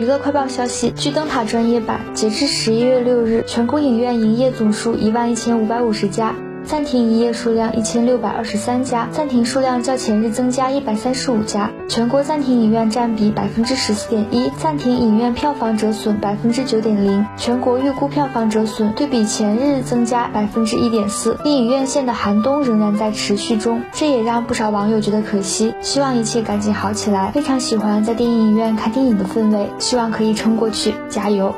娱乐快报消息，据灯塔专业版，截至11月6日，全国影院营业总数11550家，暂停营业数量1623家，暂停数量较前日增加135家，全国暂停影院占比14.1%，暂停影院票房折损9.0%，全国预估票房折损对比前日增加1.4%，电影院线的寒冬仍然在持续中，这也让不少网友觉得可惜，希望一切赶紧好起来。非常喜欢在电影院看电影的氛围，希望可以撑过去，加油。